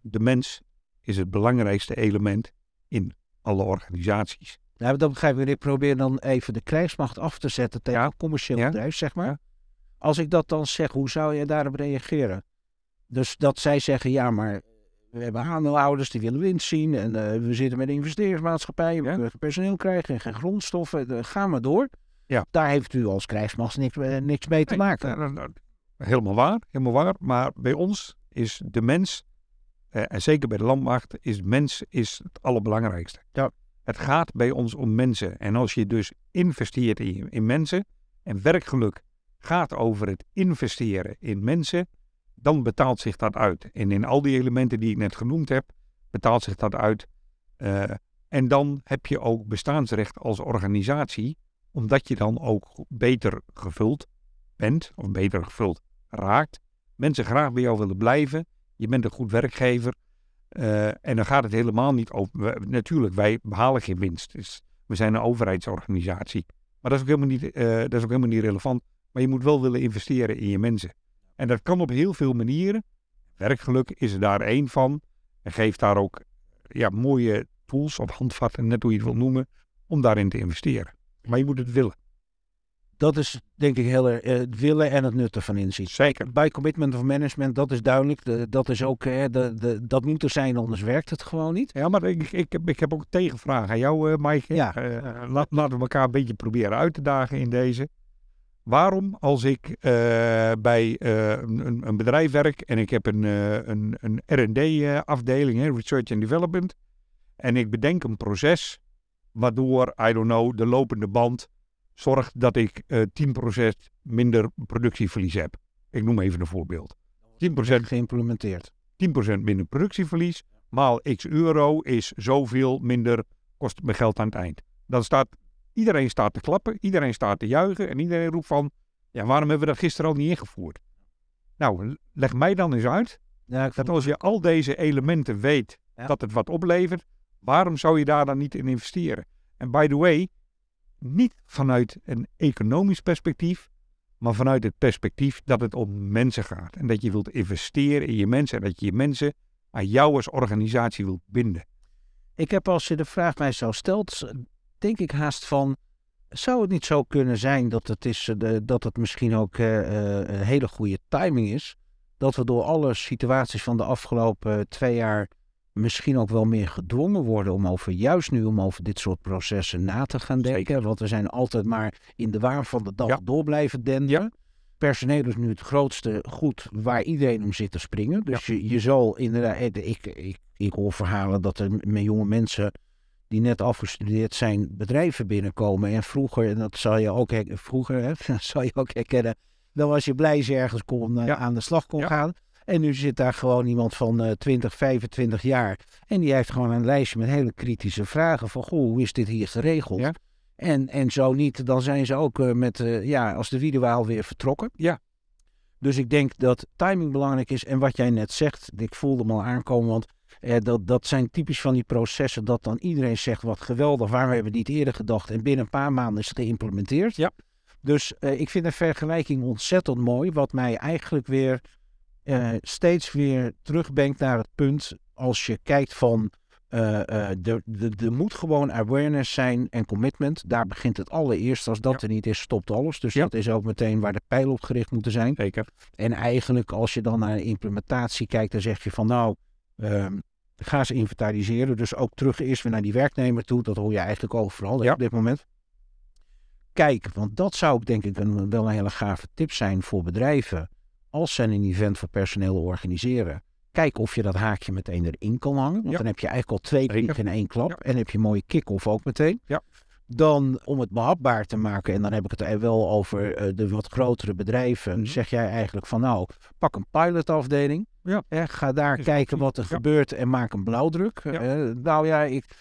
de mens is het belangrijkste element in alle organisaties. Ja, maar dat begrijp ik. Ik probeer dan even de krijgsmacht af te zetten tegen een commercieel bedrijf, zeg maar. Ja. Als ik dat dan zeg, hoe zou je daarop reageren? Dus dat zij zeggen, ja, maar we hebben aandeelhouders, die willen winst zien. En we zitten met investeringsmaatschappijen, we kunnen personeel krijgen en geen grondstoffen. Ga maar door. Ja. Daar heeft u als krijgsmacht niks mee te maken. Helemaal waar. Maar bij ons is de mens, en zeker bij de landmacht, is het allerbelangrijkste. Ja. Het gaat bij ons om mensen. En als je dus investeert in mensen, en werkgeluk gaat over het investeren in mensen, dan betaalt zich dat uit. En in al die elementen die ik net genoemd heb, betaalt zich dat uit. En dan heb je ook bestaansrecht als organisatie, omdat je dan ook beter gevuld bent, of beter gevuld raakt. Mensen graag bij jou willen blijven. Je bent een goed werkgever. En dan gaat het helemaal niet over... Natuurlijk, wij behalen geen winst. Dus we zijn een overheidsorganisatie. Maar dat is ook helemaal niet relevant. Maar je moet wel willen investeren in je mensen. En dat kan op heel veel manieren. Werkgeluk is er daar één van. En geeft daar ook mooie tools of handvatten, net hoe je het wil noemen, om daarin te investeren. Maar je moet het willen. Dat is denk ik heel erg het willen en het nut ervan inzien. Zeker. Bij commitment of management, dat is duidelijk. Dat is ook, dat moet er zijn, anders werkt het gewoon niet. Ja, maar ik heb ook een tegenvraag aan jou, Mike. Ja. Laten we elkaar een beetje proberen uit te dagen in deze. Waarom, als ik bij een bedrijf werk en ik heb een R&D-afdeling, Research and Development, en ik bedenk een proces waardoor, de lopende band zorgt dat ik 10% minder productieverlies heb. Ik noem even een voorbeeld. 10% geïmplementeerd. 10% minder productieverlies, maal x euro is zoveel minder, kost mijn geld aan het eind. Dan staat... Iedereen staat te klappen, iedereen staat te juichen en iedereen roept van... Ja, waarom hebben we dat gisteren al niet ingevoerd? Nou, leg mij dan eens uit dat als je al deze elementen weet dat het wat oplevert... waarom zou je daar dan niet in investeren? En by the way, niet vanuit een economisch perspectief... maar vanuit het perspectief dat het om mensen gaat. En dat je wilt investeren in je mensen en dat je je mensen aan jou als organisatie wilt binden. Ik heb, als je de vraag mij zo stelt... denk ik haast van, zou het niet zo kunnen zijn dat het misschien ook een hele goede timing is, dat we door alle situaties van de afgelopen 2 jaar misschien ook wel meer gedwongen worden om juist nu over dit soort processen na te gaan denken. Zeker. Want we zijn altijd maar in de waan van de dag door blijven denderen. Ja. Personeel is nu het grootste goed waar iedereen om zit te springen. Dus je zal inderdaad, ik hoor verhalen dat er met jonge mensen die net afgestudeerd zijn, bedrijven binnenkomen. En vroeger, en dat zal je ook herkennen, dan was je blij als je ergens aan de slag kon gaan. En nu zit daar gewoon iemand van 20, 25 jaar. En die heeft gewoon een lijstje met hele kritische vragen van, goh, hoe is dit hier geregeld? Ja. En zo niet, dan zijn ze ook als de wiedewaal weer vertrokken. Ja. Dus ik denk dat timing belangrijk is. En wat jij net zegt, ik voelde hem al aankomen, want dat zijn typisch van die processen dat dan iedereen zegt, wat geweldig, waarom hebben we niet eerder gedacht? En binnen een paar maanden is het geïmplementeerd. Ja. Dus ik vind de vergelijking ontzettend mooi, wat mij eigenlijk weer steeds weer terugbrengt naar het punt, als je kijkt van, er moet gewoon awareness zijn en commitment. Daar begint het allereerst. Als dat er niet is, stopt alles. Dus dat is ook meteen waar de pijlen op gericht moeten zijn. Zeker. En eigenlijk als je dan naar de implementatie kijkt, dan zeg je van ga ze inventariseren. Dus ook terug eerst weer naar die werknemer toe. Dat hoor je eigenlijk overal op dit moment. Kijk, want dat zou denk ik wel een hele gave tip zijn voor bedrijven. Als ze een event voor personeel organiseren. Kijk of je dat haakje meteen erin kan hangen. Want dan heb je eigenlijk al 2 klikken in 1 klap. Ja. En heb je een mooie kick-off ook meteen. Ja. Dan om het behapbaar te maken, en dan heb ik het wel over de wat grotere bedrijven, zeg jij eigenlijk van pak een pilotafdeling. Ja. Ga daar kijken wat er gebeurt en maak een blauwdruk. Ja.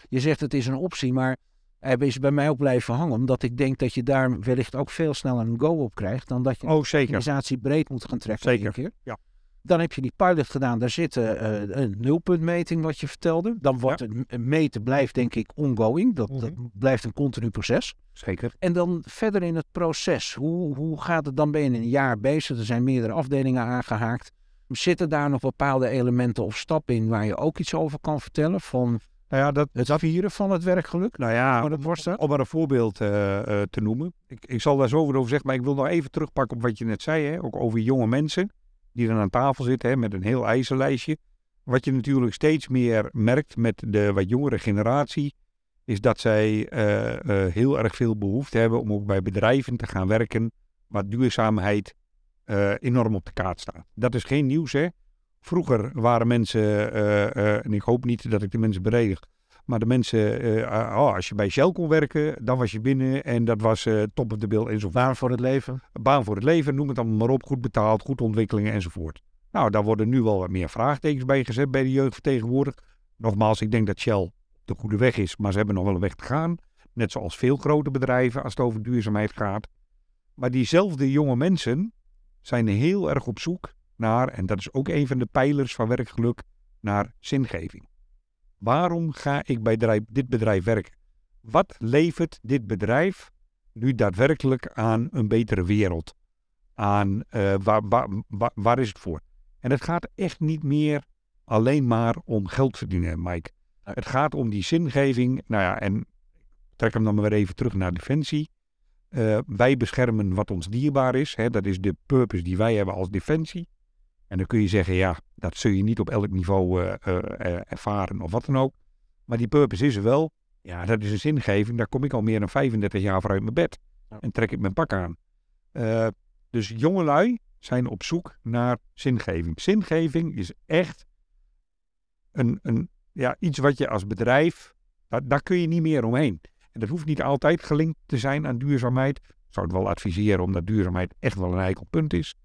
Je zegt het is een optie, maar hij is bij mij ook blijven hangen. Omdat ik denk dat je daar wellicht ook veel sneller een go op krijgt dan dat je een organisatie breed moet gaan trekken. Zeker. Keer. Ja. Dan heb je die pilot gedaan, daar zit een nulpuntmeting wat je vertelde. Dan wordt het meten blijft denk ik ongoing, dat blijft een continu proces. Zeker. En dan verder in het proces, hoe gaat het dan? Ben je een jaar bezig, er zijn meerdere afdelingen aangehaakt. Zitten daar nog bepaalde elementen of stappen in waar je ook iets over kan vertellen? Van Nou ja, het vieren van het werkgeluk. Nou ja, om maar een voorbeeld te noemen. Ik zal daar zo over zeggen, maar ik wil nog even terugpakken op wat je net zei. Hè? Ook over jonge mensen die dan aan tafel zitten hè, met een heel ijzerlijstje. Wat je natuurlijk steeds meer merkt met de wat jongere generatie, is dat zij heel erg veel behoefte hebben om ook bij bedrijven te gaan werken waar duurzaamheid enorm op de kaart staat. Dat is geen nieuws, hè. Vroeger waren mensen, en ik hoop niet dat ik de mensen beledig, maar de mensen, als je bij Shell kon werken, dan was je binnen en dat was top of the bill enzovoort. Baan voor het leven. Baan voor het leven, noem het allemaal maar op, goed betaald, goede ontwikkelingen enzovoort. Nou, daar worden nu wel wat meer vraagtekens bij gezet bij de jeugd vertegenwoordig. Nogmaals, ik denk dat Shell de goede weg is, maar ze hebben nog wel een weg te gaan. Net zoals veel grote bedrijven als het over duurzaamheid gaat. Maar diezelfde jonge mensen zijn heel erg op zoek naar, en dat is ook een van de pijlers van werkgeluk, naar zingeving. Waarom ga ik bij dit bedrijf werken? Wat levert dit bedrijf nu daadwerkelijk aan een betere wereld? Aan waar is het voor? En het gaat echt niet meer alleen maar om geld verdienen, Mike. Het gaat om die zingeving. Nou ja, en trek hem dan maar weer even terug naar Defensie. Wij beschermen wat ons dierbaar is. Hè? Dat is de purpose die wij hebben als Defensie. En dan kun je zeggen, ja, dat zul je niet op elk niveau ervaren of wat dan ook. Maar die purpose is er wel. Ja, dat is een zingeving. Daar kom ik al meer dan 35 jaar voor uit mijn bed. Ja. En trek ik mijn pak aan. Dus jongelui zijn op zoek naar zingeving. Zingeving is echt iets wat je als bedrijf, daar kun je niet meer omheen. En dat hoeft niet altijd gelinkt te zijn aan duurzaamheid. Ik zou het wel adviseren, omdat duurzaamheid echt wel een heikel punt is.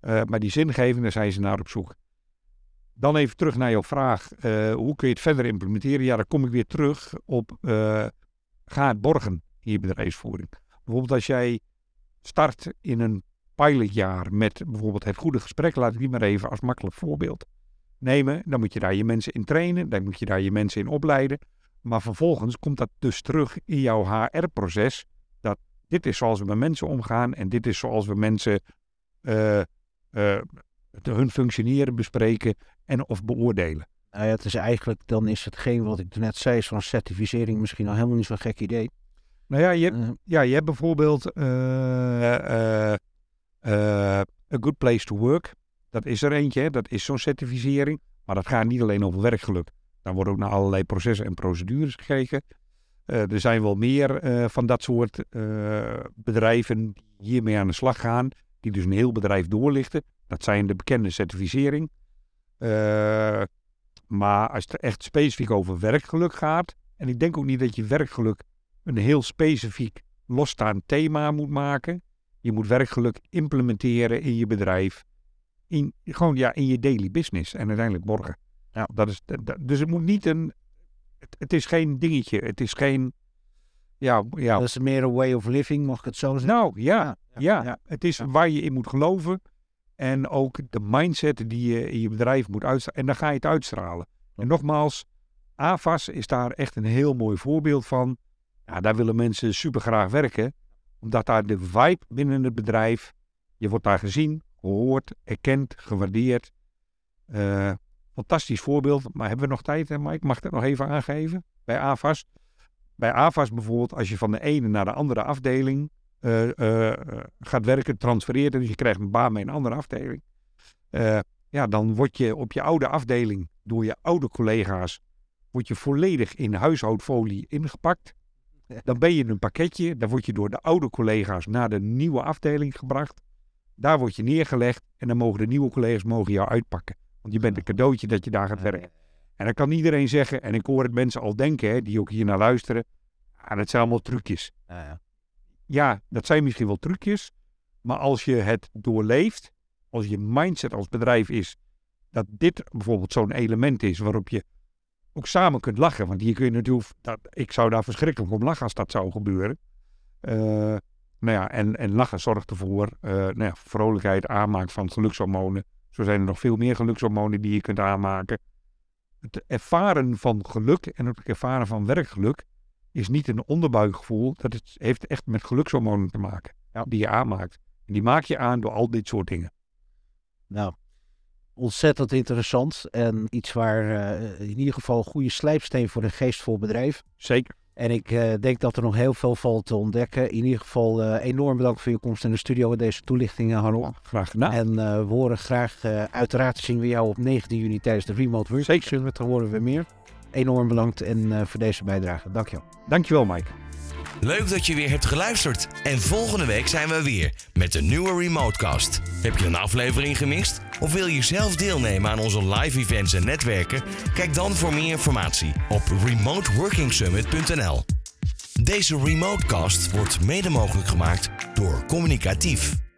Maar die zingeving, daar zijn ze naar op zoek. Dan even terug naar jouw vraag. Hoe kun je het verder implementeren? Ja, daar kom ik weer terug op ga het borgen in je bedrijfsvoering. Bijvoorbeeld als jij start in een pilotjaar met bijvoorbeeld het goede gesprek. Laat ik die maar even als makkelijk voorbeeld nemen. Dan moet je daar je mensen in trainen. Dan moet je daar je mensen in opleiden. Maar vervolgens komt dat dus terug in jouw HR-proces. Dat dit is zoals we met mensen omgaan. En dit is zoals we mensen hun functioneren bespreken en of beoordelen. Nou ja, het is eigenlijk, dan is hetgeen wat ik net zei, zo'n certificering misschien al helemaal niet zo'n gek idee. Nou ja, je hebt bijvoorbeeld A Good Place to Work. Dat is er eentje, hè? Dat is zo'n certificering. Maar dat gaat niet alleen over werkgeluk. Daar wordt ook naar allerlei processen en procedures gekeken. Er zijn wel meer van dat soort bedrijven die hiermee aan de slag gaan. Die dus een heel bedrijf doorlichten. Dat zijn de bekende certificering. Maar als het echt specifiek over werkgeluk gaat. En ik denk ook niet dat je werkgeluk een heel specifiek losstaand thema moet maken. Je moet werkgeluk implementeren in je bedrijf. In je daily business. En uiteindelijk borgen. Ja. Dus het moet niet een... Het is geen dingetje. Het is geen... Ja. Dat is meer een way of living, mag ik het zo zeggen? Nou, ja. Het is waar je in moet geloven. En ook de mindset die je in je bedrijf moet uitstralen. En dan ga je het uitstralen. En nogmaals, AFAS is daar echt een heel mooi voorbeeld van. Ja, daar willen mensen super graag werken. Omdat daar de vibe binnen het bedrijf... Je wordt daar gezien, gehoord, erkend, gewaardeerd. Fantastisch voorbeeld. Maar hebben we nog tijd, hè Mike? Mag ik dat nog even aangeven? Bij AFAS... Bij AFAS bijvoorbeeld, als je van de ene naar de andere afdeling gaat werken, transfereert, dus je krijgt een baan bij een andere afdeling. Dan word je op je oude afdeling, door je oude collega's, word je volledig in huishoudfolie ingepakt. Dan ben je een pakketje, dan word je door de oude collega's naar de nieuwe afdeling gebracht. Daar word je neergelegd en dan mogen de nieuwe collega's jou uitpakken. Want je bent een cadeautje dat je daar gaat werken. En dan kan iedereen zeggen, en ik hoor het mensen al denken, hè, die ook hier naar luisteren, dat zijn allemaal trucjes. Ja, dat zijn misschien wel trucjes, maar als je het doorleeft, als je mindset als bedrijf is, dat dit bijvoorbeeld zo'n element is waarop je ook samen kunt lachen. Want hier kun je natuurlijk, ik zou daar verschrikkelijk om lachen als dat zou gebeuren. En lachen zorgt ervoor, vrolijkheid, aanmaak van gelukshormonen. Zo zijn er nog veel meer gelukshormonen die je kunt aanmaken. Het ervaren van geluk en het ervaren van werkgeluk is niet een onderbuikgevoel. Dat heeft echt met gelukshormonen te maken, die je aanmaakt. En die maak je aan door al dit soort dingen. Nou, ontzettend interessant en iets waar in ieder geval een goede slijpsteen voor een geestvol bedrijf. Zeker. En ik denk dat er nog heel veel valt te ontdekken. In ieder geval enorm bedankt voor je komst in de studio met deze toelichtingen, Harold. Ja, graag gedaan. En we horen graag, uiteraard zien we jou op 19 juni tijdens de Remote Work. Zeker. Dan horen we meer. Enorm bedankt en voor deze bijdrage. Dank je wel. Dank je wel, Mike. Leuk dat je weer hebt geluisterd. En volgende week zijn we weer met een nieuwe Remotecast. Heb je een aflevering gemist? Of wil je zelf deelnemen aan onze live events en netwerken? Kijk dan voor meer informatie op remoteworkingsummit.nl. Deze Remotecast wordt mede mogelijk gemaakt door Communicatief.